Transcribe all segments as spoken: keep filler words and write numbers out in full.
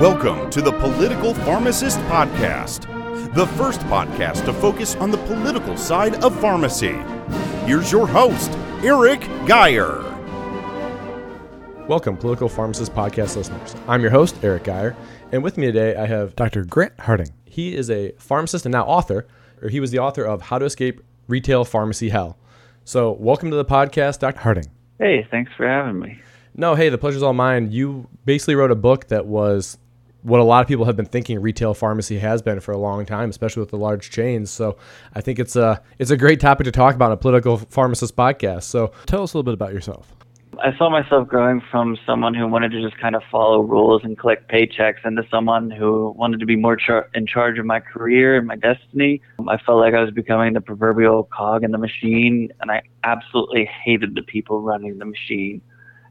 Welcome to the Political Pharmacist Podcast, the first podcast to focus on the political side of pharmacy. Here's your host, Eric Geyer. Welcome, Political Pharmacist Podcast listeners. I'm your host, Eric Geyer, and with me today I have Doctor Grant Harding. He is a pharmacist and now author, or he was the author of How to Escape Retail Pharmacy Hell. So welcome to the podcast, Doctor Harding. Hey, thanks for having me. No, hey, the pleasure's all mine. You basically wrote a book that was what a lot of people have been thinking retail pharmacy has been for a long time, especially with the large chains. So I think it's a, it's a great topic to talk about on a Political Pharmacist Podcast. So tell us a little bit about yourself. I saw myself growing from someone who wanted to just kind of follow rules and collect paychecks into someone who wanted to be more char- in charge of my career and my destiny. Um, I felt like I was becoming the proverbial cog in the machine, and I absolutely hated the people running the machine.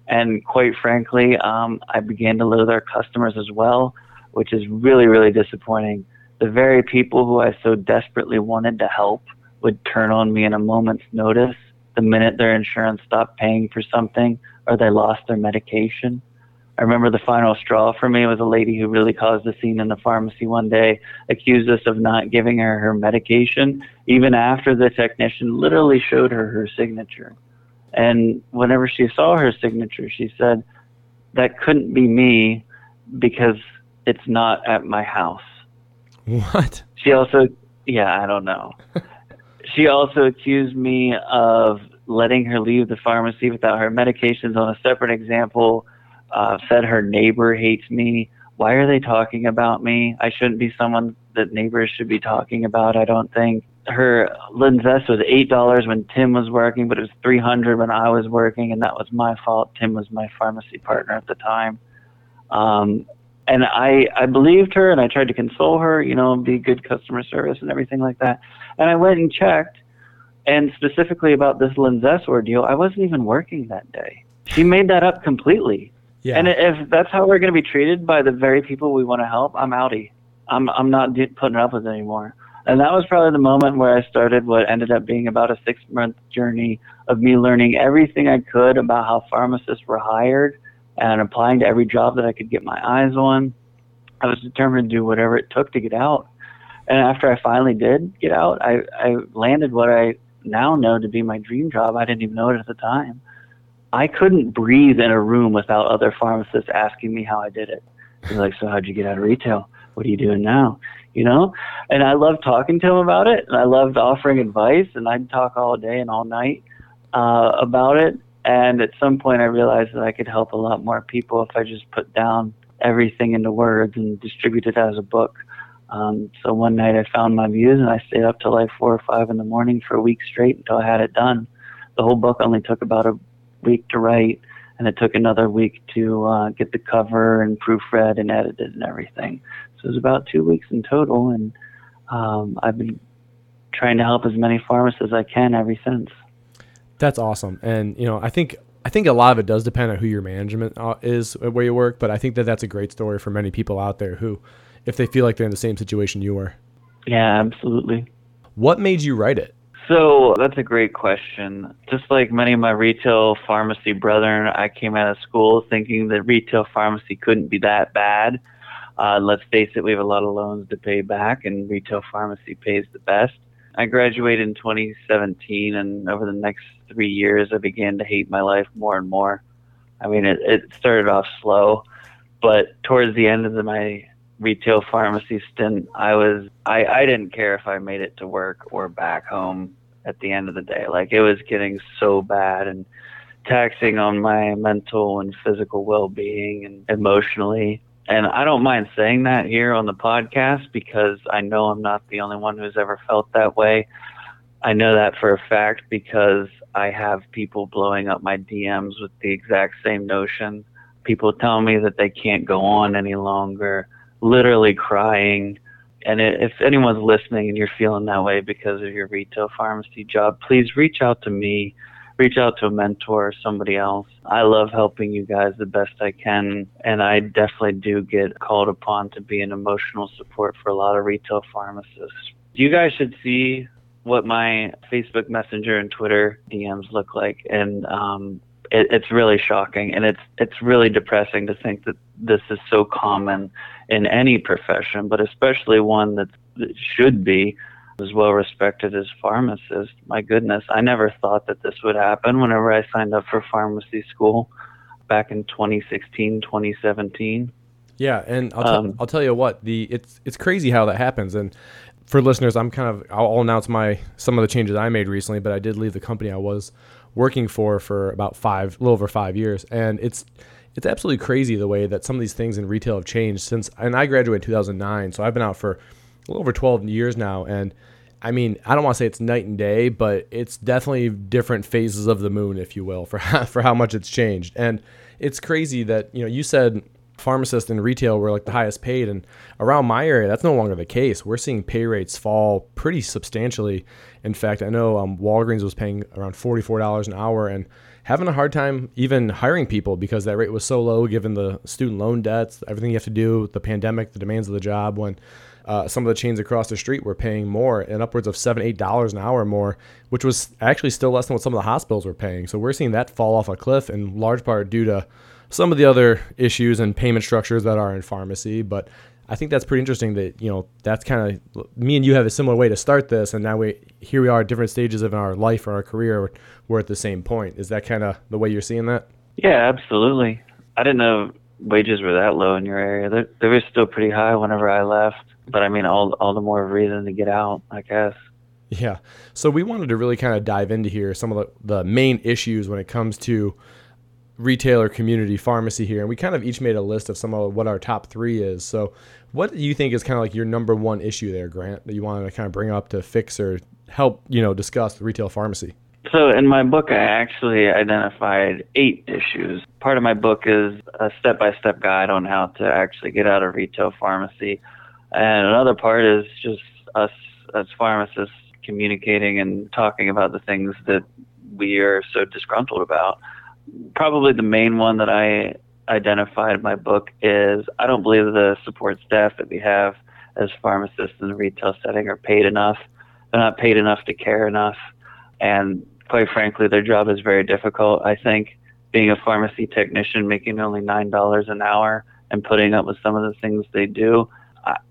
And quite frankly, um, I began to loathe our customers as well, which is really, really disappointing. The very people who I so desperately wanted to help would turn on me in a moment's notice the minute their insurance stopped paying for something or they lost their medication. I remember the final straw for me was a lady who really caused a scene in the pharmacy one day, accused us of not giving her her medication, even after the technician literally showed her her signature. And whenever she saw her signature, she said, "That couldn't be me because it's not at my house." What? She also, yeah, I don't know. She also accused me of letting her leave the pharmacy without her medications on a separate example, uh, said her neighbor hates me. Why are they talking about me? I shouldn't be someone that neighbors should be talking about, I don't think. Her Linzess was eight dollars when Tim was working, but it was three hundred dollars when I was working, and that was my fault. Tim was my pharmacy partner at the time. Um, and I, I believed her, and I tried to console her, you know, be good customer service and everything like that. And I went and checked, and specifically about this Linzess ordeal, I wasn't even working that day. She made that up completely. Yeah. And if that's how we're going to be treated by the very people we want to help, I'm outie. I'm I'm not de- putting up with it anymore. And that was probably the moment where I started what ended up being about a six-month journey of me learning everything I could about how pharmacists were hired and applying to every job that I could get my eyes on. I was determined to do whatever it took to get out. And after I finally did get out, I, I landed what I now know to be my dream job. I didn't even know it at the time. I couldn't breathe in a room without other pharmacists asking me how I did it. They're like, "So how'd you get out of retail? What are you doing now?" You know, and I loved talking to him about it, and I loved offering advice, and I'd talk all day and all night uh, about it. And at some point I realized that I could help a lot more people if I just put down everything into words and distribute it as a book. Um, so one night I found my muse, and I stayed up till like four or five in the morning for a week straight until I had it done. The whole book only took about a week to write, and it took another week to uh, get the cover and proofread and edited and everything. So it was about two weeks in total, and um, I've been trying to help as many pharmacists as I can ever since. That's awesome. And, you know, I think I think a lot of it does depend on who your management is where you work, but I think that that's a great story for many people out there who, if they feel like they're in the same situation you were. Yeah, absolutely. What made you write it? So that's a great question. Just like many of my retail pharmacy brethren, I came out of school thinking that retail pharmacy couldn't be that bad. Uh, let's face it, we have a lot of loans to pay back, and retail pharmacy pays the best. I graduated in twenty seventeen, and over the next three years, I began to hate my life more and more. I mean, it, it started off slow, but towards the end of the, my retail pharmacy stint, I was I, I didn't care if I made it to work or back home at the end of the day. Like, it was getting so bad and taxing on my mental and physical well-being and emotionally. And I don't mind saying that here on the podcast because I know I'm not the only one who's ever felt that way. I know that for a fact because I have people blowing up my D Ms with the exact same notion. People telling me that they can't go on any longer, literally crying. And if anyone's listening and you're feeling that way because of your retail pharmacy job, please reach out to me. Reach out to a mentor or somebody else. I love helping you guys the best I can, and I definitely do get called upon to be an emotional support for a lot of retail pharmacists. You guys should see what my Facebook Messenger and Twitter D Ms look like, and um, it, it's really shocking, and it's it's really depressing to think that this is so common in any profession, but especially one that, that should be as well respected as pharmacists. My goodness, I never thought that this would happen whenever I signed up for pharmacy school back in twenty sixteen, twenty seventeen. Yeah, and I'll, um, t- I'll tell you what, the it's it's crazy how that happens. And for listeners, I'm kind of I'll, I'll announce my some of the changes I made recently, but I did leave the company I was working for for about five, a little over five years, and it's it's absolutely crazy the way that some of these things in retail have changed since. And I graduated in two thousand nine, so I've been out for a little over twelve years now, and I mean, I don't want to say it's night and day, but it's definitely different phases of the moon, if you will, for how, for how much it's changed. And it's crazy that, you know, you said pharmacists in retail were like the highest paid, and around my area, that's no longer the case. We're seeing pay rates fall pretty substantially. In fact, I know um, Walgreens was paying around forty-four dollars an hour and having a hard time even hiring people because that rate was so low given the student loan debts, everything you have to do, the pandemic, the demands of the job, when Uh, some of the chains across the street were paying more and upwards of seven dollars, eight dollars an hour more, which was actually still less than what some of the hospitals were paying. So we're seeing that fall off a cliff in large part due to some of the other issues and payment structures that are in pharmacy. But I think that's pretty interesting that, you know, that's kind of, me and you have a similar way to start this. And now we here we are at different stages of our life or our career. We're at the same point. Is that kind of the way you're seeing that? Yeah, absolutely. I didn't know wages were that low in your area. They, they were still pretty high whenever I left. But I mean, all all the more reason to get out, I guess. Yeah. So we wanted to really kind of dive into here some of the, the main issues when it comes to retailer community pharmacy here. And we kind of each made a list of some of what our top three is. So what do you think is kind of like your number one issue there, Grant, that you wanted to kind of bring up to fix or help, you know, discuss retail pharmacy? So in my book, I actually identified eight issues. Part of my book is a step-by-step guide on how to actually get out of retail pharmacy. And another part is just us as pharmacists communicating and talking about the things that we are so disgruntled about. Probably the main one that I identified in my book is I don't believe the support staff that we have as pharmacists in the retail setting are paid enough. They're not paid enough to care enough. And quite frankly, their job is very difficult. I think being a pharmacy technician, making only nine dollars an hour and putting up with some of the things they do,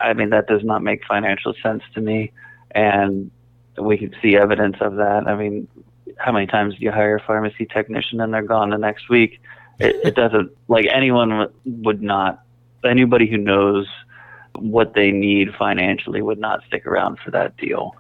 I mean, that does not make financial sense to me, and we can see evidence of that. I mean, how many times do you hire a pharmacy technician and they're gone the next week? It, it doesn't, like anyone would not, anybody who knows what they need financially would not stick around for that deal.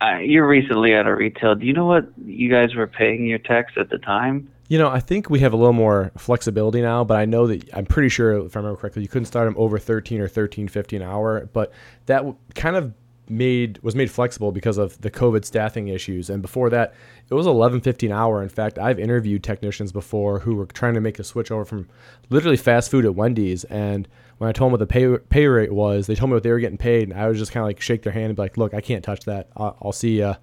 Uh, you're recently out of retail. Do you know what you guys were paying your techs at the time? You know, I think we have a little more flexibility now, but I know that I'm pretty sure, if I remember correctly, you couldn't start them over thirteen or thirteen fifty an hour. But that kind of made was made flexible because of the COVID staffing issues. And before that, it was eleven fifty an hour. In fact, I've interviewed technicians before who were trying to make a switch over from literally fast food at Wendy's. And when I told them what the pay pay rate was, they told me what they were getting paid, and I was just kind of like shake their hand and be like, "Look, I can't touch that. I'll, I'll see, uh,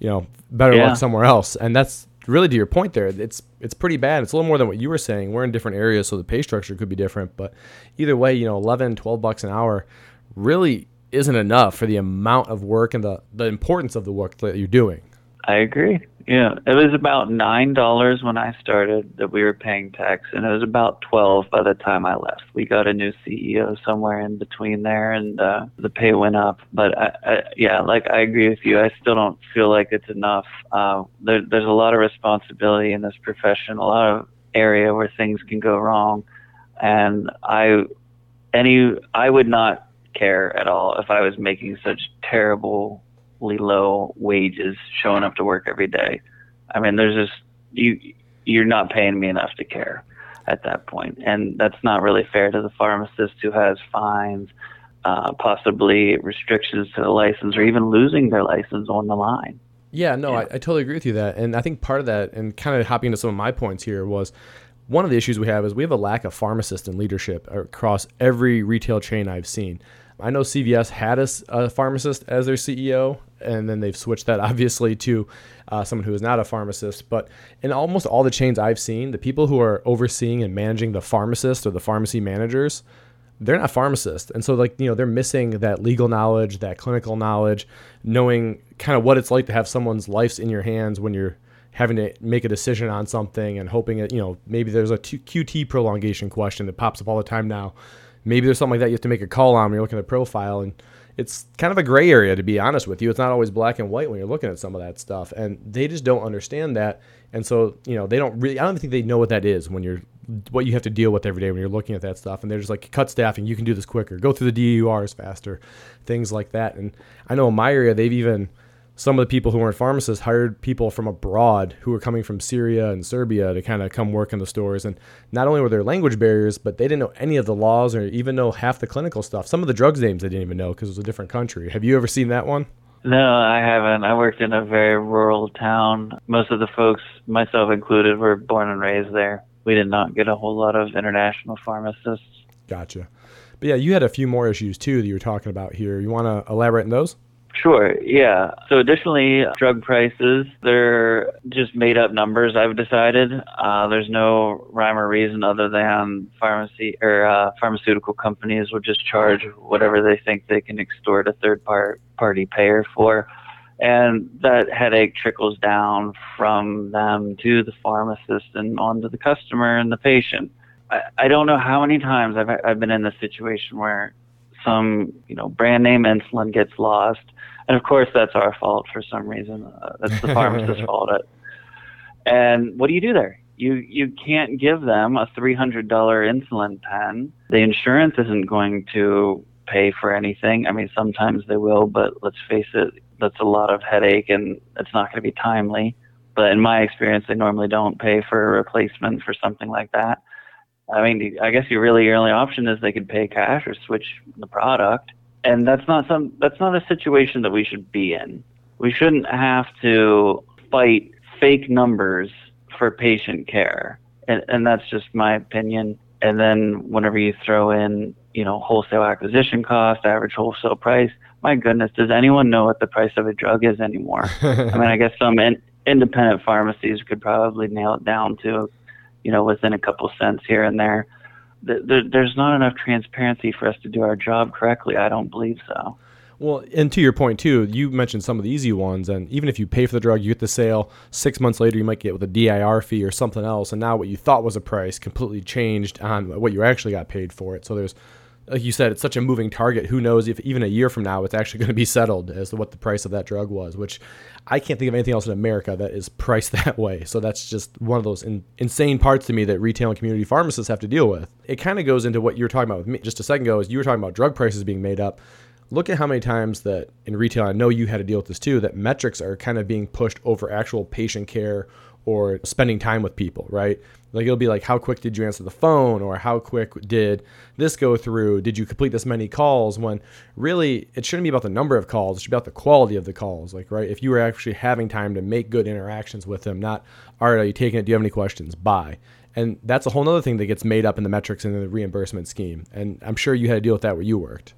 you know, better yeah. luck somewhere else." And that's really to your point there, it's it's pretty bad. It's a little more than what you were saying. We're in different areas, so the pay structure could be different. But either way, you know, eleven, twelve bucks an hour really isn't enough for the amount of work and the, the importance of the work that you're doing. I agree. Yeah. It was about nine dollars when I started that we were paying tax, and it was about twelve by the time I left. We got a new C E O somewhere in between there, and uh, the pay went up. But, I, I, yeah, like I agree with you. I still don't feel like it's enough. Uh, there, there's a lot of responsibility in this profession, a lot of area where things can go wrong. And I, any, I would not care at all if I was making such terrible low wages showing up to work every day. I mean, there's just, you, you're not paying me enough to care at that point. And that's not really fair to the pharmacist who has fines, uh, possibly restrictions to the license, or even losing their license on the line. Yeah, no, yeah. I, I totally agree with you that. And I think part of that, and kind of hopping into some of my points here, was one of the issues we have is we have a lack of pharmacist and leadership across every retail chain I've seen. I know C V S had a, a pharmacist as their C E O, and then they've switched that obviously to uh, someone who is not a pharmacist. But in almost all the chains I've seen, the people who are overseeing and managing the pharmacists or the pharmacy managers, they're not pharmacists. And so, like, you know, they're missing that legal knowledge, that clinical knowledge, knowing kind of what it's like to have someone's life in your hands when you're having to make a decision on something and hoping that, you know, maybe there's a Q T prolongation question that pops up all the time now. Maybe there's something like that you have to make a call on when you're looking at the profile. And it's kind of a gray area, to be honest with you. It's not always black and white when you're looking at some of that stuff. And they just don't understand that. And so, you know, they don't really, I don't think they know what that is when you're, what you have to deal with every day when you're looking at that stuff. And they're just like, cut staffing, you can do this quicker, go through the D U Rs faster, things like that. And I know in my area, they've even, some of the people who weren't pharmacists hired people from abroad who were coming from Syria and Serbia to kind of come work in the stores. And not only were there language barriers, but they didn't know any of the laws or even know half the clinical stuff. Some of the drugs names they didn't even know because it was a different country. Have you ever seen that one? No, I haven't. I worked in a very rural town. Most of the folks, myself included, were born and raised there. We did not get a whole lot of international pharmacists. Gotcha. But yeah, you had a few more issues too that you were talking about here. You want to elaborate on those? Sure, yeah. So additionally, drug prices, they're just made up numbers, I've decided. Uh, there's no rhyme or reason other than pharmacy or uh, pharmaceutical companies will just charge whatever they think they can extort a third par- party payer for. And that headache trickles down from them to the pharmacist and onto the customer and the patient. I, I don't know how many times I've I've been in this situation where some, you know, brand name insulin gets lost. And of course, that's our fault for some reason. Uh, that's the pharmacist's fault. And what do you do there? You you can't give them a three hundred dollars insulin pen. The insurance isn't going to pay for anything. I mean, sometimes they will, but let's face it, that's a lot of headache and it's not going to be timely. But in my experience, they normally don't pay for a replacement for something like that. I mean, I guess you really your only option is they could pay cash or switch the product. And that's not some that's not a situation that we should be in. We shouldn't have to fight fake numbers for patient care. And and that's just my opinion. And then whenever you throw in, you know, wholesale acquisition cost, average wholesale price, my goodness, does anyone know what the price of a drug is anymore? I mean, I guess some in, independent pharmacies could probably nail it down to, you know, within a couple cents here and there. There's not enough transparency for us to do our job correctly. I don't believe so. Well, and to your point, too, you mentioned some of the easy ones. And even if you pay for the drug, you get the sale. Six months later, you might get with a D I R fee or something else. And now what you thought was a price completely changed on what you actually got paid for it. So there's, like you said, it's such a moving target. Who knows if even a year from now, it's actually going to be settled as to what the price of that drug was, which I can't think of anything else in America that is priced that way. So that's just one of those in, insane parts to me that retail and community pharmacists have to deal with. It kind of goes into what you were talking about with me just a second ago, is you were talking about drug prices being made up. Look at how many times that in retail, I know you had to deal with this too, that metrics are kind of being pushed over actual patient care or spending time with people, right? Like it'll be like, how quick did you answer the phone, or how quick did this go through? Did you complete this many calls? When really it shouldn't be about the number of calls, it should be about the quality of the calls, like, right? If you were actually having time to make good interactions with them, not, all right, are you taking it? Do you have any questions? Bye. And that's a whole other thing that gets made up in the metrics and the reimbursement scheme. And I'm sure you had to deal with that where you worked.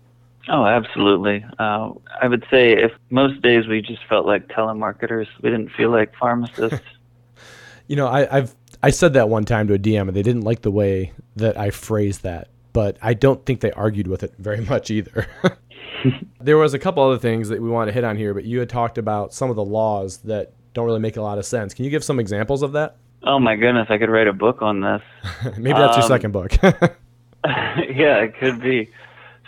Oh, absolutely. Uh, I would say if most days we just felt like telemarketers, we didn't feel like pharmacists. You know, I, I've I said that one time to a D M, and they didn't like the way that I phrased that, but I don't think they argued with it very much either. There was a couple other things that we want to hit on here, but you had talked about some of the laws that don't really make a lot of sense. Can you give some examples of that? Oh, my goodness. I could write a book on this. Maybe that's um, your second book. Yeah, it could be.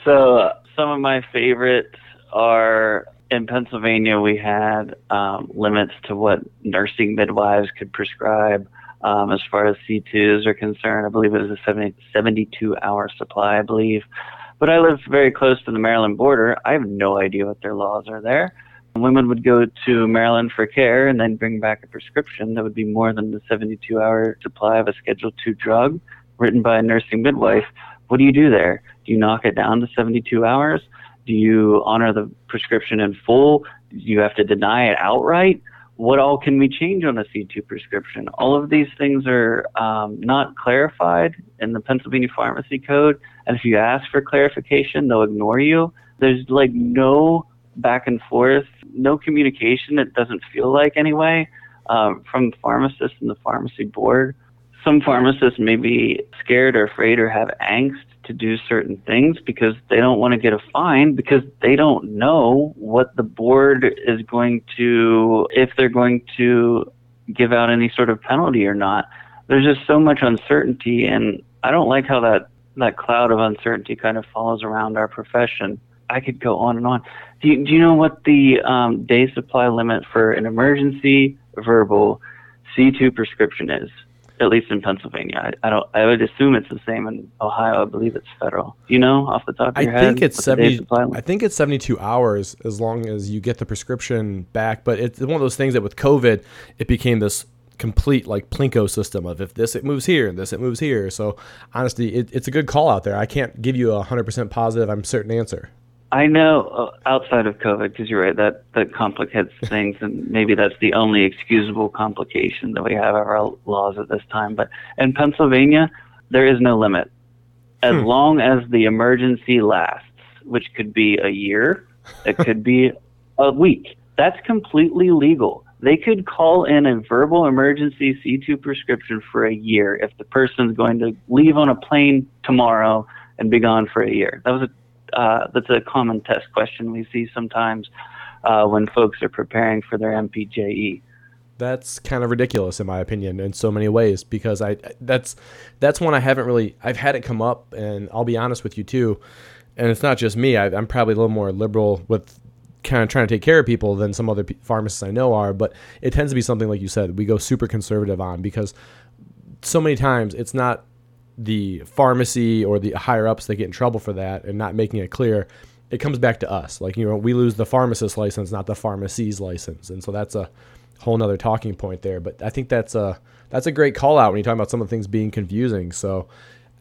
So uh, some of my favorites are... in Pennsylvania, we had um, limits to what nursing midwives could prescribe um, as far as C twos are concerned. I believe it was a seventy, seventy-two hour supply, I believe. But I live very close to the Maryland border. I have no idea what their laws are there. Women would go to Maryland for care and then bring back a prescription that would be more than the seventy-two hour supply of a Schedule two drug written by a nursing midwife. What do you do there? Do you knock it down to seventy-two hours? Do you honor the prescription in full? Do you have to deny it outright? What all can we change on a C two prescription? All of these things are um, not clarified in the Pennsylvania Pharmacy Code. And if you ask for clarification, they'll ignore you. There's like no back and forth, no communication, it doesn't feel like anyway, um, from pharmacists and the pharmacy board. Some pharmacists may be scared or afraid or have angst to do certain things because they don't want to get a fine because they don't know what the board is going to, if they're going to give out any sort of penalty or not. There's just so much uncertainty, and I don't like how that, that cloud of uncertainty kind of follows around our profession. I could go on and on. Do you, do you know what the um, day supply limit for an emergency verbal C two prescription is? At least in Pennsylvania. I, I don't. I would assume it's the same in Ohio. I believe it's federal. Do you know off the top of your I head? Think it's seventy, I think it's seventy-two hours as long as you get the prescription back. But it's one of those things that with COVID, it became this complete like Plinko system of if this, it moves here, this, it moves here. So honestly, it, it's a good call out there. I can't give you a one hundred percent positive, I'm certain answer. I know outside of COVID, because you're right, that, that complicates things, and maybe that's the only excusable complication that we have of our laws at this time. But in Pennsylvania, there is no limit. As hmm. long as the emergency lasts, which could be a year, it could be a week, that's completely legal. They could call in a verbal emergency C two prescription for a year if the person's going to leave on a plane tomorrow and be gone for a year. That was a Uh, that's a common test question we see sometimes uh, when folks are preparing for their M P J E. That's kind of ridiculous, in my opinion, in so many ways, because I that's that's one I haven't really I've had it come up, and I'll be honest with you too, and it's not just me. I, I'm probably a little more liberal with kind of trying to take care of people than some other pharmacists I know are, but it tends to be something like you said we go super conservative on, because so many times it's not the pharmacy or the higher ups that get in trouble for that and not making it clear. It comes back to us. Like, you know, we lose the pharmacist license, not the pharmacy's license. And so that's a whole nother talking point there. But I think that's a, that's a great call out when you talk about some of the things being confusing. So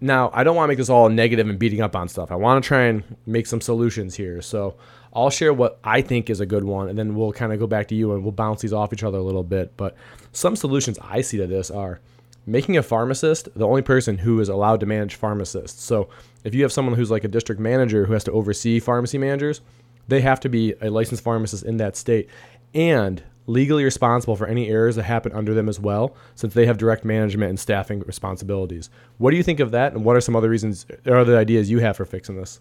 now I don't want to make this all negative and beating up on stuff. I want to try and make some solutions here. So I'll share what I think is a good one, and then we'll kind of go back to you and we'll bounce these off each other a little bit. But some solutions I see to this are making a pharmacist the only person who is allowed to manage pharmacists. So if you have someone who's like a district manager who has to oversee pharmacy managers, they have to be a licensed pharmacist in that state and legally responsible for any errors that happen under them as well, since they have direct management and staffing responsibilities. What do you think of that? And what are some other reasons or other ideas you have for fixing this?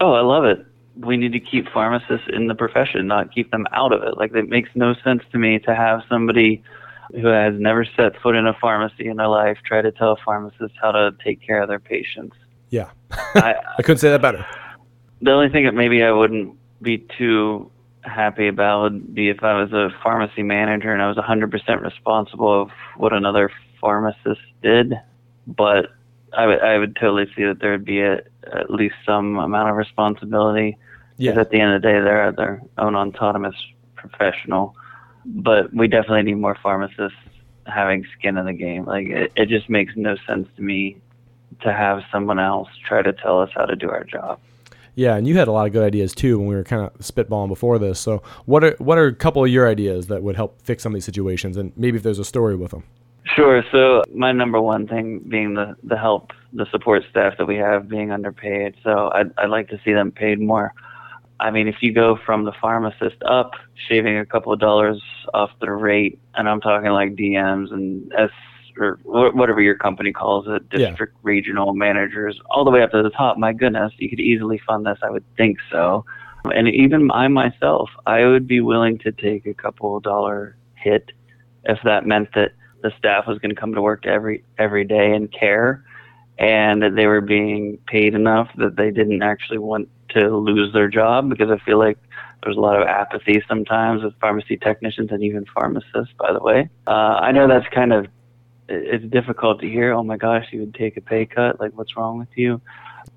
Oh, I love it. We need to keep pharmacists in the profession, not keep them out of it. Like, it makes no sense to me to have somebody who has never set foot in a pharmacy in their life try to tell pharmacists how to take care of their patients. Yeah. I, I couldn't say that better. The only thing that maybe I wouldn't be too happy about would be if I was a pharmacy manager and I was one hundred percent responsible of what another pharmacist did. But I would, I would totally see that there would be a, at least some amount of responsibility. Yes. Because at the end of the day, they're their own autonomous professional. But we definitely need more pharmacists having skin in the game. Like, it, it just makes no sense to me to have someone else try to tell us how to do our job. Yeah, and you had a lot of good ideas too when we were kind of spitballing before this. So what are what are a couple of your ideas that would help fix some of these situations, and maybe if there's a story with them? Sure. So my number one thing being the, the help, the support staff that we have being underpaid. So I'd, I'd like to see them paid more. I mean, if you go from the pharmacist up, shaving a couple of dollars off the rate, and I'm talking like D Ms and S or whatever your company calls it, district yeah. regional managers, all the way up to the top, my goodness, you could easily fund this. I would think so. And even I myself, I would be willing to take a couple of dollar hit if that meant that the staff was going to come to work every every day and care, and that they were being paid enough that they didn't actually want to lose their job, because I feel like there's a lot of apathy sometimes with pharmacy technicians and even pharmacists, by the way. Uh, I know that's kind of, it's difficult to hear, oh my gosh, you would take a pay cut, like what's wrong with you?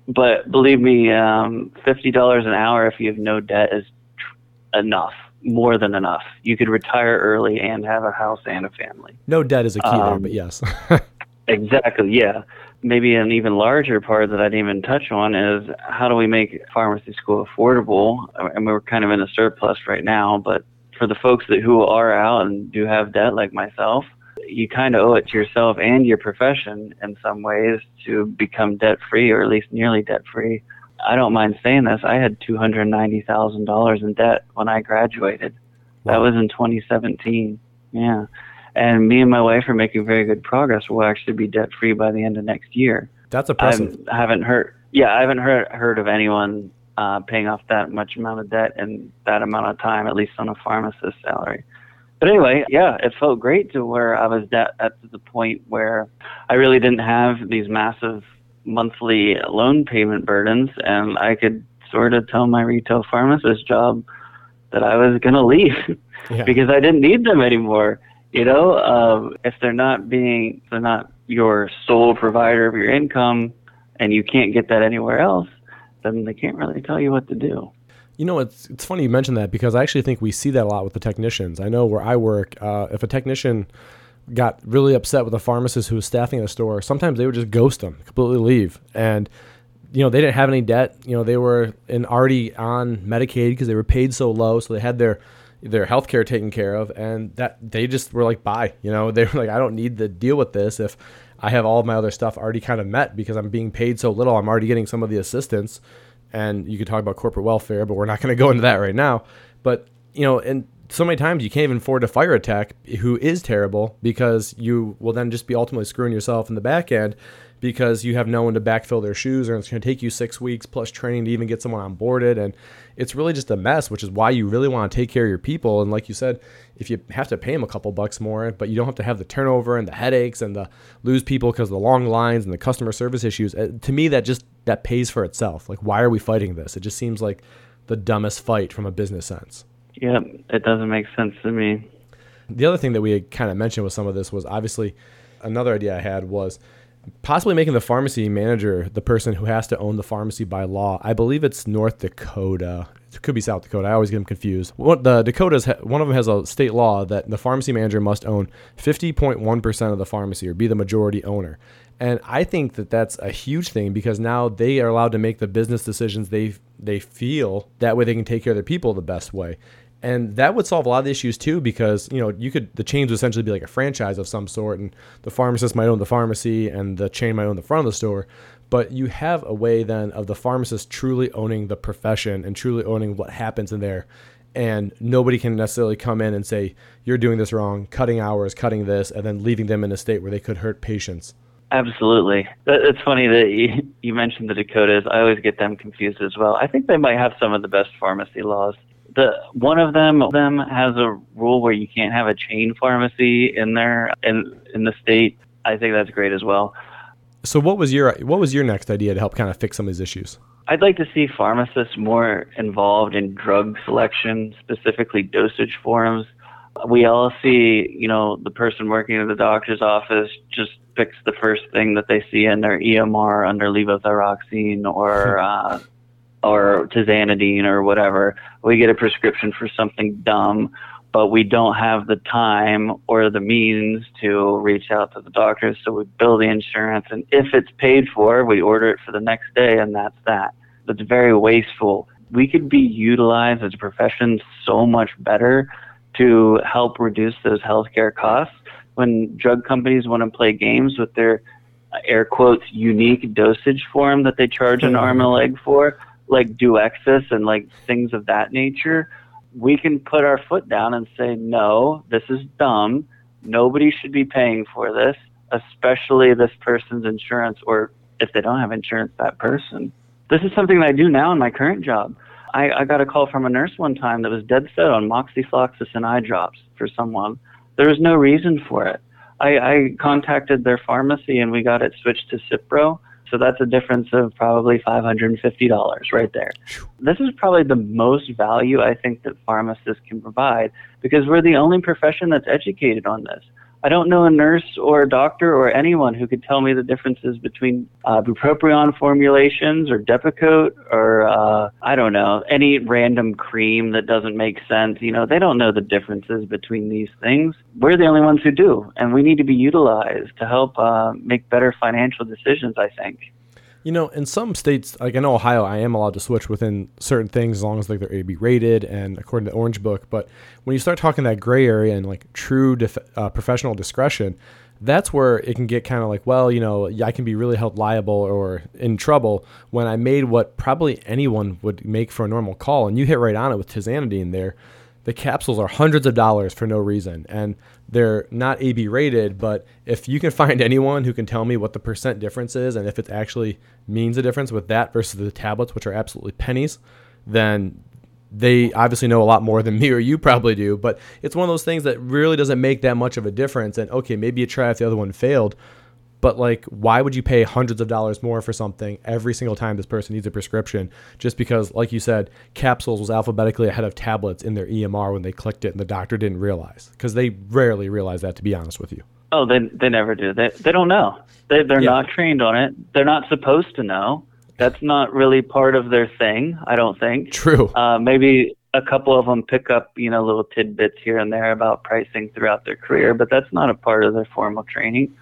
But believe me, um, fifty dollars an hour if you have no debt is tr- enough, more than enough. You could retire early and have a house and a family. No debt is a key um, there, but yes. Exactly, yeah. Maybe an even larger part that I didn't even touch on is how do we make pharmacy school affordable? And we're kind of in a surplus right now, but for the folks that who are out and do have debt like myself, you kind of owe it to yourself and your profession in some ways to become debt-free, or at least nearly debt-free. I don't mind saying this. I had two hundred ninety thousand dollars in debt when I graduated. That was in twenty seventeen, yeah. And me and my wife are making very good progress. We'll actually be debt-free by the end of next year. That's impressive. I haven't heard, yeah, I haven't heard heard of anyone uh, paying off that much amount of debt in that amount of time, at least on a pharmacist salary. But anyway, yeah, it felt great to where I was at, at the point where I really didn't have these massive monthly loan payment burdens, and I could sort of tell my retail pharmacist job that I was going to leave yeah. because I didn't need them anymore. You know, um, if they're not being, if they're not your sole provider of your income and you can't get that anywhere else, then they can't really tell you what to do. You know, it's it's funny you mentioned that, because I actually think we see that a lot with the technicians. I know where I work, uh, if a technician got really upset with a pharmacist who was staffing at a store, sometimes they would just ghost them, completely leave. And, you know, they didn't have any debt. You know, they were in already on Medicaid because they were paid so low. So they had their their health care taken care of, and that they just were like, bye. You know, they were like, I don't need to deal with this if I have all of my other stuff already kind of met, because I'm being paid so little. I'm already getting some of the assistance. And you could talk about corporate welfare, but we're not going to go into that right now. But, you know, and so many times you can't even afford a fire attack, who is terrible, because you will then just be ultimately screwing yourself in the back end, because you have no one to backfill their shoes, or it's going to take you six weeks plus training to even get someone onboarded. And it's really just a mess, which is why you really want to take care of your people. And like you said, if you have to pay them a couple bucks more, but you don't have to have the turnover and the headaches and the lose people because of the long lines and the customer service issues, to me, that just that pays for itself. Like, why are we fighting this? It just seems like the dumbest fight from a business sense. Yeah, it doesn't make sense to me. The other thing that we had kind of mentioned with some of this was, obviously, another idea I had was possibly making the pharmacy manager the person who has to own the pharmacy by law. I believe it's North Dakota. It could be South Dakota. I always get them confused. What the Dakotas, one of them has a state law that the pharmacy manager must own fifty point one percent of the pharmacy or be the majority owner. And I think that that's a huge thing, because now they are allowed to make the business decisions they they feel. That way they can take care of their people the best way. And that would solve a lot of the issues too, because, you know, you could, the chains would essentially be like a franchise of some sort, and the pharmacist might own the pharmacy and the chain might own the front of the store. But you have a way then of the pharmacist truly owning the profession and truly owning what happens in there. And nobody can necessarily come in and say, you're doing this wrong, cutting hours, cutting this, and then leaving them in a state where they could hurt patients. Absolutely. It's funny that you mentioned the Dakotas. I always get them confused as well. I think they might have some of the best pharmacy laws. The one of them them has a rule where you can't have a chain pharmacy in there in in the state. I think that's great as well. So what was your what was your next idea to help kind of fix some of these issues? I'd like to see pharmacists more involved in drug selection, specifically dosage forms. We all see, you know, the person working in the doctor's office just picks the first thing that they see in their E M R under levothyroxine or uh or tizanidine or whatever. We get a prescription for something dumb, but we don't have the time or the means to reach out to the doctors, so we bill the insurance, and if it's paid for, we order it for the next day, and that's that. That's very wasteful. We could be utilized as a profession so much better to help reduce those healthcare costs. When drug companies want to play games with their, air quotes, unique dosage form that they charge an arm and a leg for, like Duexis and like things of that nature, we can put our foot down and say, no, this is dumb. Nobody should be paying for this, especially this person's insurance, or if they don't have insurance, that person. This is something that I do now in my current job. I, I got a call from a nurse one time that was dead set on moxifloxacin eye drops for someone. There was no reason for it. I, I contacted their pharmacy and we got it switched to Cipro. So that's a difference of probably five hundred fifty dollars right there. This is probably the most value I think that pharmacists can provide, because we're the only profession that's educated on this. I don't know a nurse or a doctor or anyone who could tell me the differences between uh, bupropion formulations or Depakote or, uh, I don't know, any random cream that doesn't make sense. You know, they don't know the differences between these things. We're the only ones who do, and we need to be utilized to help uh, make better financial decisions, I think. You know, in some states, like in Ohio, I am allowed to switch within certain things as long as like they're A B rated and according to the Orange Book. But when you start talking that gray area and like true def- uh, professional discretion, that's where it can get kind of like, well, you know, I can be really held liable or in trouble when I made what probably anyone would make for a normal call. And you hit right on it with tizanidine there. The capsules are hundreds of dollars for no reason, and they're not A B rated, but if you can find anyone who can tell me what the percent difference is and if it actually means a difference with that versus the tablets, which are absolutely pennies, then they obviously know a lot more than me or you probably do, but it's one of those things that really doesn't make that much of a difference. And okay, maybe you try if the other one failed, but like, why would you pay hundreds of dollars more for something every single time this person needs a prescription? Just because, like you said, capsules was alphabetically ahead of tablets in their E M R when they clicked it and the doctor didn't realize, because they rarely realize that, to be honest with you. Oh, they they never do. They they don't know. They, they're yeah. not trained on it. They're not supposed to know. That's not really part of their thing, I don't think. True. Uh, maybe a couple of them pick up, you know, little tidbits here and there about pricing throughout their career, but that's not a part of their formal training.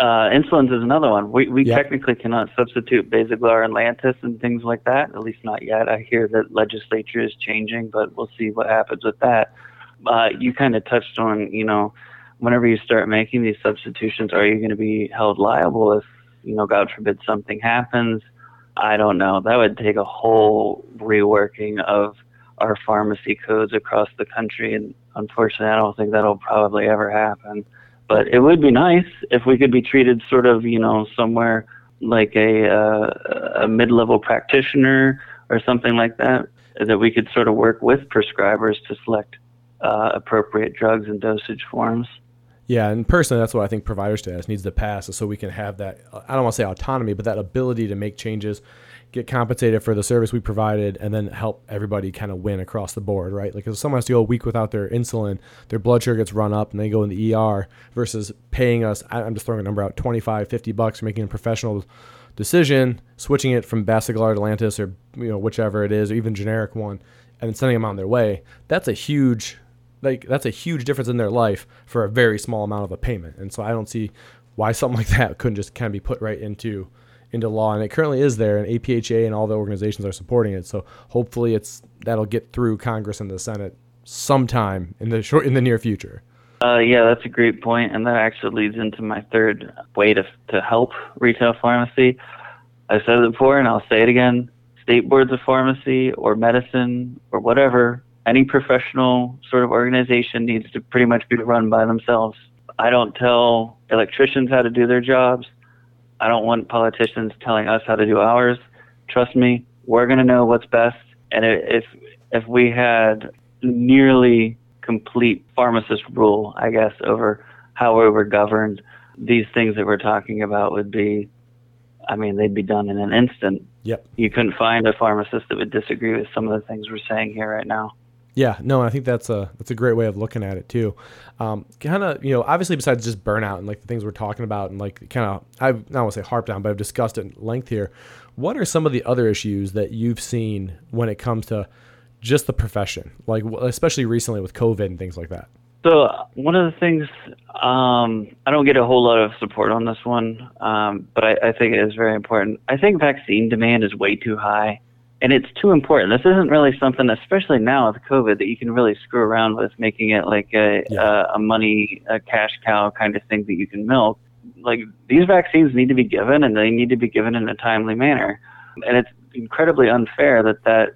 Uh, insulins is another one. We we yep. technically cannot substitute Basaglar and Lantus and things like that, at least not yet. I hear that legislature is changing, but we'll see what happens with that. Uh, you kind of touched on, you know, whenever you start making these substitutions, are you going to be held liable if, you know, God forbid something happens? I don't know. That would take a whole reworking of our pharmacy codes across the country, and unfortunately, I don't think that'll probably ever happen. But it would be nice if we could be treated sort of, you know, somewhere like a, uh, a mid-level practitioner or something like that, that we could sort of work with prescribers to select uh, appropriate drugs and dosage forms. Yeah, and personally, that's what I think provider status needs to pass, is so we can have that, I don't want to say autonomy, but that ability to make changes, get compensated for the service we provided, and then help everybody kind of win across the board, right? Like if someone has to go a week without their insulin, their blood sugar gets run up and they go in the E R, versus paying us, I'm just throwing a number out, twenty-five, fifty bucks for making a professional decision, switching it from Basaglar to Lantus or, you know, whichever it is, or even generic one, and then sending them on their way. That's a huge... Like that's a huge difference in their life for a very small amount of a payment. And so I don't see why something like that couldn't just kind of be put right into into law. And it currently is there, and A P H A and all the organizations are supporting it. So hopefully it's that'll get through Congress and the Senate sometime in the short in the near future. Uh, yeah, that's a great point. And that actually leads into my third way to to help retail pharmacy. I've said it before and I'll say it again. State boards of pharmacy or medicine or whatever, any professional sort of organization needs to pretty much be run by themselves. I don't tell electricians how to do their jobs. I don't want politicians telling us how to do ours. Trust me, we're going to know what's best. And if if we had nearly complete pharmacist rule, I guess, over how we were governed, these things that we're talking about would be, I mean, they'd be done in an instant. Yep. You couldn't find a pharmacist that would disagree with some of the things we're saying here right now. Yeah, no, and I think that's a that's a great way of looking at it too. Um, kind of, you know, obviously besides just burnout and like the things we're talking about and like kind of, I don't want to say harped on, but I've discussed it at length here. What are some of the other issues that you've seen when it comes to just the profession, like especially recently with COVID and things like that? So one of the things, um, I don't get a whole lot of support on this one, um, but I, I think it is very important. I think vaccine demand is way too high. And it's too important. This isn't really something, especially now with COVID, that you can really screw around with, making it like a, yeah. a, a money, a cash cow kind of thing that you can milk. Like these vaccines need to be given, and they need to be given in a timely manner. And it's incredibly unfair that that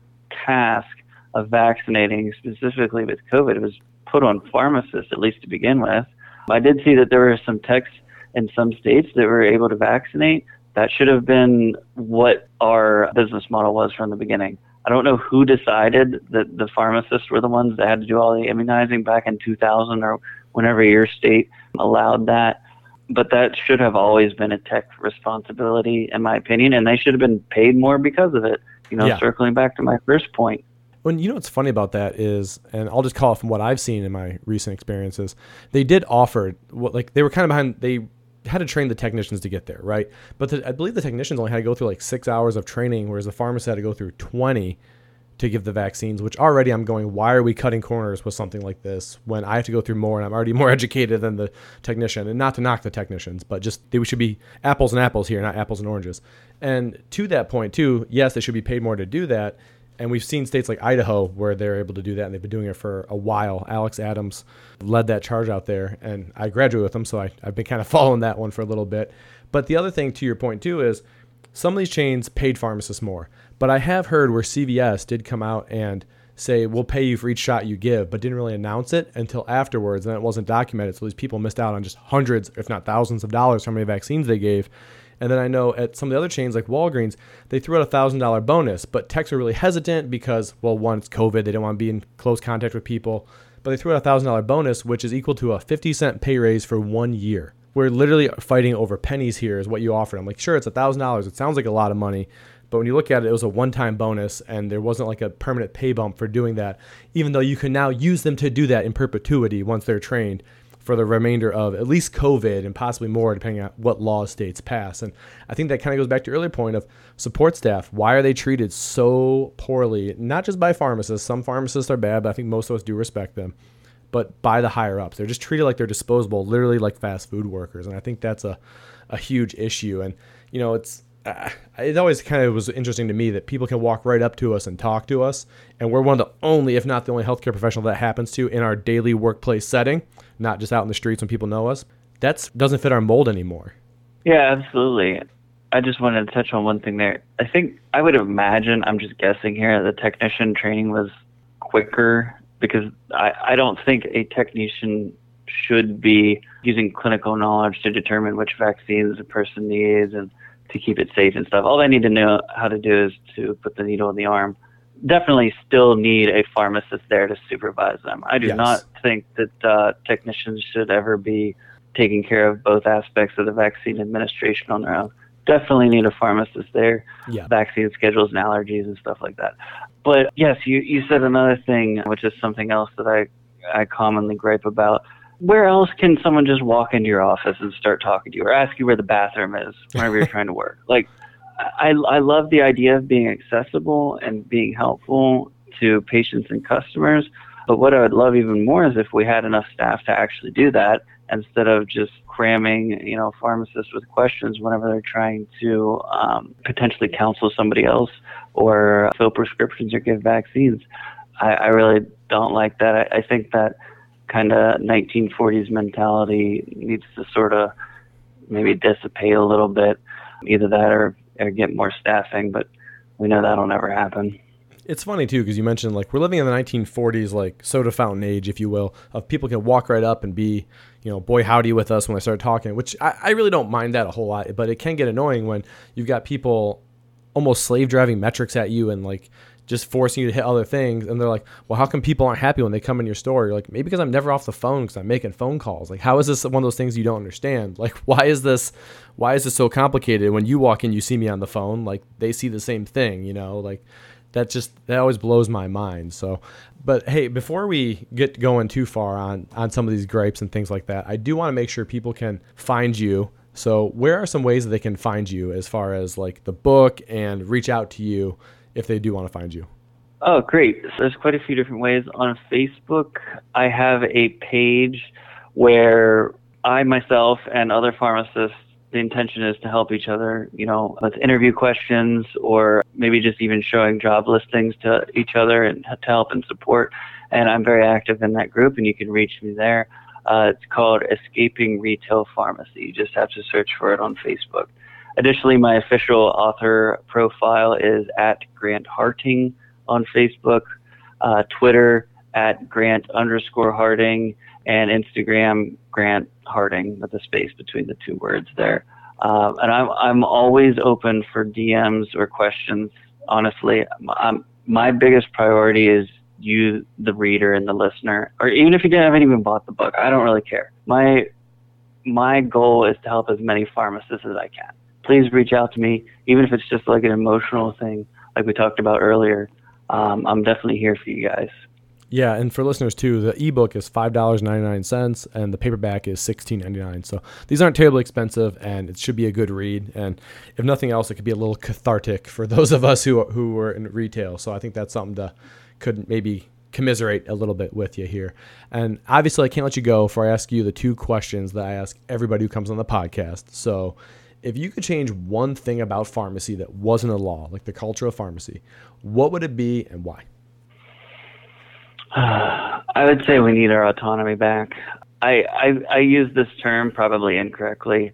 task of vaccinating specifically with COVID was put on pharmacists, at least to begin with. I did see that there were some techs in some states that were able to vaccinate. That should have been what our business model was from the beginning. I don't know who decided that the pharmacists were the ones that had to do all the immunizing back in two thousand or whenever your state allowed that. But that should have always been a tech responsibility, in my opinion, and they should have been paid more because of it. You know, yeah. Circling back to my first point. Well, you know what's funny about that is, and I'll just call it from what I've seen in my recent experiences, they did offer, what like they were kind of behind, they had to train the technicians to get there, right? But the, I believe the technicians only had to go through like six hours of training, whereas the pharmacist had to go through twenty to give the vaccines, which already I'm going, why are we cutting corners with something like this when I have to go through more and I'm already more educated than the technician? And not to knock the technicians, but just they should be apples and apples here, not apples and oranges. And to that point too, yes, they should be paid more to do that. And we've seen states like Idaho where they're able to do that, and they've been doing it for a while. Alex Adams led that charge out there, and I graduated with him, so I, I've been kind of following that one for a little bit. But the other thing to your point, too, is some of these chains paid pharmacists more. But I have heard where C V S did come out and say, we'll pay you for each shot you give, but didn't really announce it until afterwards, and it wasn't documented. So these people missed out on just hundreds, if not thousands of dollars, how many vaccines they gave. And then I know at some of the other chains like Walgreens, they threw out a one thousand dollars bonus, but techs were really hesitant because, well, one, it's COVID. They don't want to be in close contact with people. But they threw out a one thousand dollars bonus, which is equal to a fifty cent pay raise for one year. We're literally fighting over pennies here is what you offered. I'm like, sure, it's one thousand dollars. It sounds like a lot of money. But when you look at it, it was a one-time bonus, and there wasn't like a permanent pay bump for doing that, even though you can now use them to do that in perpetuity once they're trained for the remainder of at least COVID and possibly more, depending on what laws states pass. And I think that kind of goes back to your earlier point of support staff. Why are they treated so poorly? Not just by pharmacists. Some pharmacists are bad, but I think most of us do respect them. But by the higher-ups. They're just treated like they're disposable, literally like fast food workers. And I think that's a, a huge issue. And, you know, it's uh, it always kind of was interesting to me that people can walk right up to us and talk to us. And we're one of the only, if not the only, healthcare professional that happens to in our daily workplace setting, not just out in the streets when people know us. That doesn't fit our mold anymore. Yeah, absolutely. I just wanted to touch on one thing there. I think I would imagine, I'm just guessing here, the technician training was quicker because I, I don't think a technician should be using clinical knowledge to determine which vaccines a person needs and to keep it safe and stuff. All they need to know how to do is to put the needle in the arm. Definitely still need a pharmacist there to supervise them. I do yes. not think that uh, technicians should ever be taking care of both aspects of the vaccine administration on their own. Definitely need a pharmacist there, yeah. Vaccine schedules and allergies and stuff like that. But yes, you, you said another thing, which is something else that I, I commonly gripe about. Where else can someone just walk into your office and start talking to you or ask you where the bathroom is whenever you're trying to work? Like, I, I love the idea of being accessible and being helpful to patients and customers. But what I would love even more is if we had enough staff to actually do that, instead of just cramming, you know, pharmacists with questions whenever they're trying to um, potentially counsel somebody else or fill prescriptions or give vaccines. I, I really don't like that. I, I think that kind of nineteen forties mentality needs to sort of maybe dissipate a little bit, either that or, or get more staffing, but we know that'll never happen. It's funny, too, because you mentioned, like, we're living in the nineteen forties, like, soda fountain age, if you will, of people can walk right up and be, you know, boy howdy with us when I start talking, which I, I really don't mind that a whole lot, but it can get annoying when you've got people almost slave-driving metrics at you and, like, just forcing you to hit other things. And they're like, well, how come people aren't happy when they come in your store? You're like, maybe because I'm never off the phone because I'm making phone calls. Like, how is this one of those things you don't understand? Like, why is this, why is this so complicated? When you walk in, you see me on the phone, like, they see the same thing, you know, like, that just, that always blows my mind. So, but hey, before we get going too far on, on some of these gripes and things like that, I do want to make sure people can find you. So where are some ways that they can find you as far as like the book and reach out to you if they do want to find you? Oh, great. So there's quite a few different ways. On Facebook, I have a page where I myself and other pharmacists, the intention is to help each other, you know, with interview questions or maybe just even showing job listings to each other and to help and support. And I'm very active in that group, and you can reach me there. Uh, it's called Escaping Retail Pharmacy. You just have to search for it on Facebook. Additionally, my official author profile is at Grant Harding on Facebook, uh, Twitter at Grant underscore Harding, and Instagram Grant Harding with a space between the two words there. Uh, and I'm I'm always open for D Ms or questions. Honestly, I'm, my biggest priority is you, the reader and the listener, or even if you didn't, haven't even bought the book, I don't really care. My my goal is to help as many pharmacists as I can. Please reach out to me, even if it's just like an emotional thing, like we talked about earlier. Um, I'm definitely here for you guys. Yeah, and for listeners too, the ebook is five dollars and ninety-nine cents and the paperback is sixteen ninety-nine. So these aren't terribly expensive, and it should be a good read. And if nothing else, it could be a little cathartic for those of us who who were in retail. So I think that's something to could maybe commiserate a little bit with you here. And obviously, I can't let you go before I ask you the two questions that I ask everybody who comes on the podcast. So if you could change one thing about pharmacy that wasn't a law, like the culture of pharmacy, what would it be and why? I would say we need our autonomy back. I, I I use this term probably incorrectly,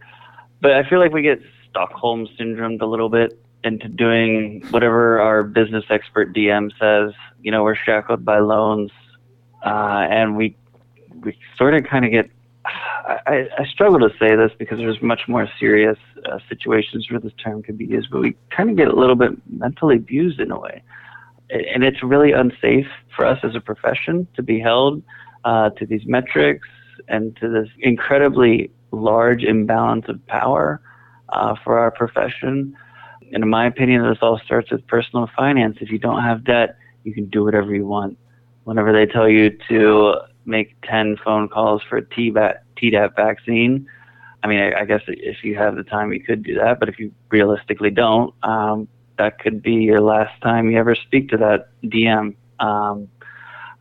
but I feel like we get Stockholm syndromed a little bit into doing whatever our business expert D M says. You know, we're shackled by loans, uh, and we we sort of kind of get I, I struggle to say this because there's much more serious uh, situations where this term could be used, but we kind of get a little bit mentally abused in a way. And it's really unsafe for us as a profession to be held uh, to these metrics and to this incredibly large imbalance of power uh, for our profession. And in my opinion, this all starts with personal finance. If you don't have debt, you can do whatever you want. Whenever they tell you to make ten phone calls for a T-Bat, Tdap vaccine, I mean, I, I guess if you have the time, you could do that. But if you realistically don't, um, that could be your last time you ever speak to that D M. Um,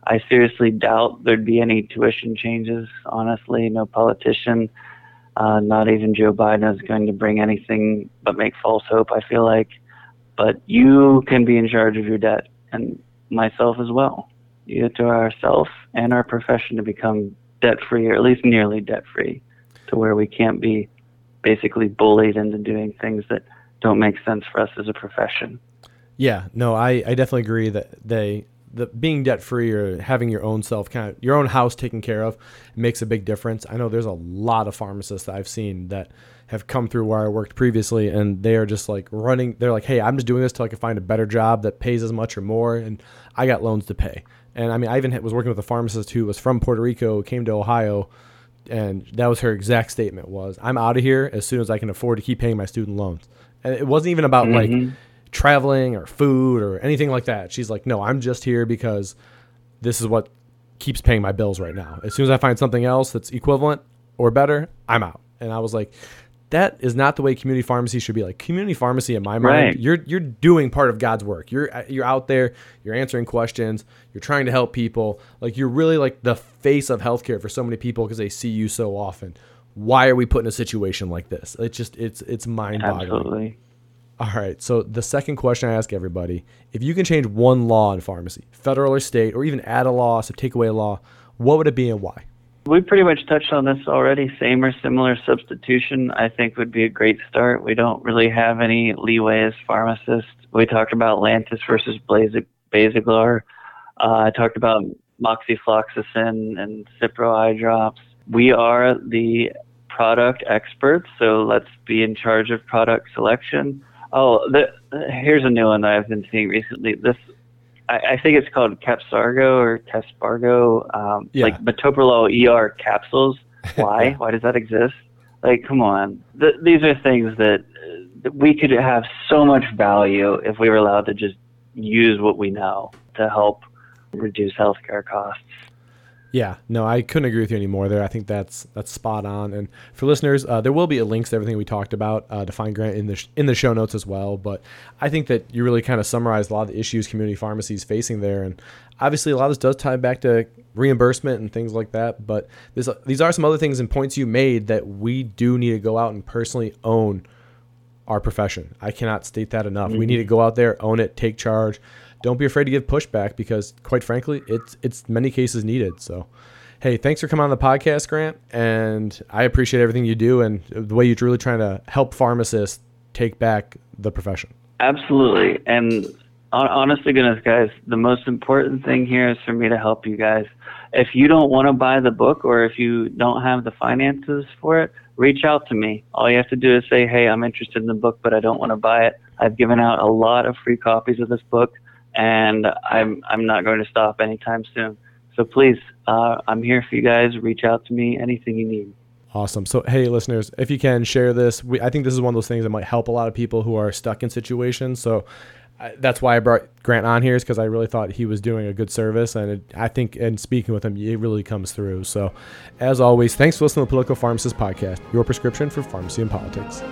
I seriously doubt there'd be any tuition changes, honestly. No politician, uh, not even Joe Biden is going to bring anything but make false hope, I feel like. But you can be in charge of your debt, and myself as well. You owe to ourselves and our profession to become debt-free, or at least nearly debt-free, to where we can't be basically bullied into doing things that don't make sense for us as a profession. Yeah, no, I, I definitely agree that they the being debt-free or having your own self, kind of your own house taken care of, makes a big difference. I know there's a lot of pharmacists that I've seen that have come through where I worked previously, and they are just like running. They're like, hey, I'm just doing this till I can find a better job that pays as much or more, and I got loans to pay. And I mean, I even was working with a pharmacist who was from Puerto Rico, came to Ohio, and that was her exact statement was, I'm out of here as soon as I can afford to keep paying my student loans. And it wasn't even about mm-hmm. like traveling or food or anything like that. She's like, no, I'm just here because this is what keeps paying my bills right now. As soon as I find something else that's equivalent or better, I'm out. And I was like, that is not the way community pharmacy should be. Like community pharmacy, in my mind, right. you're you're doing part of God's work. You're you're out there, you're answering questions, you're trying to help people. Like you're really like the face of healthcare for so many people because they see you so often. Why are we put in a situation like this? It's just it's it's mind-boggling. Absolutely. All right. So the second question I ask everybody: if you can change one law in pharmacy, federal or state, or even add a law, so take away a law, what would it be and why? We pretty much touched on this already. Same or similar substitution, I think, would be a great start. We don't really have any leeway as pharmacists. We talked about Lantus versus Basaglar. Uh, I talked about moxifloxacin and Cipro eye drops. We are the product experts, so let's be in charge of product selection. Oh, the, here's a new one that I've been seeing recently. This I think it's called Capsargo or Caspargo, um, yeah. like metoprolol E R capsules. Why? Why does that exist? Like, come on. Th- these are things that, that we could have so much value if we were allowed to just use what we know to help reduce healthcare costs. Yeah, no, I couldn't agree with you anymore there. I think that's that's spot on. And for listeners, uh, there will be a link to everything we talked about uh, to find Grant in the sh- in the show notes as well. But I think that you really kind of summarized a lot of the issues community pharmacy is facing there. And obviously, a lot of this does tie back to reimbursement and things like that. But this, these are some other things and points you made that we do need to go out and personally own our profession. I cannot state that enough. Mm-hmm. We need to go out there, own it, take charge. Don't be afraid to give pushback because, quite frankly, it's it's many cases needed. So, hey, thanks for coming on the podcast, Grant, and I appreciate everything you do and the way you're really trying to help pharmacists take back the profession. Absolutely. And honestly, goodness, guys, the most important thing here is for me to help you guys. If you don't want to buy the book or if you don't have the finances for it, reach out to me. All you have to do is say, hey, I'm interested in the book, but I don't want to buy it. I've given out a lot of free copies of this book. And I'm I'm not going to stop anytime soon. So please, uh, I'm here for you guys. Reach out to me, anything you need. Awesome. So, hey, listeners, if you can share this, we, I think this is one of those things that might help a lot of people who are stuck in situations. So I, that's why I brought Grant on here is because I really thought he was doing a good service. And it, I think in speaking with him, it really comes through. So as always, thanks for listening to the Political Pharmacist Podcast, your prescription for pharmacy and politics.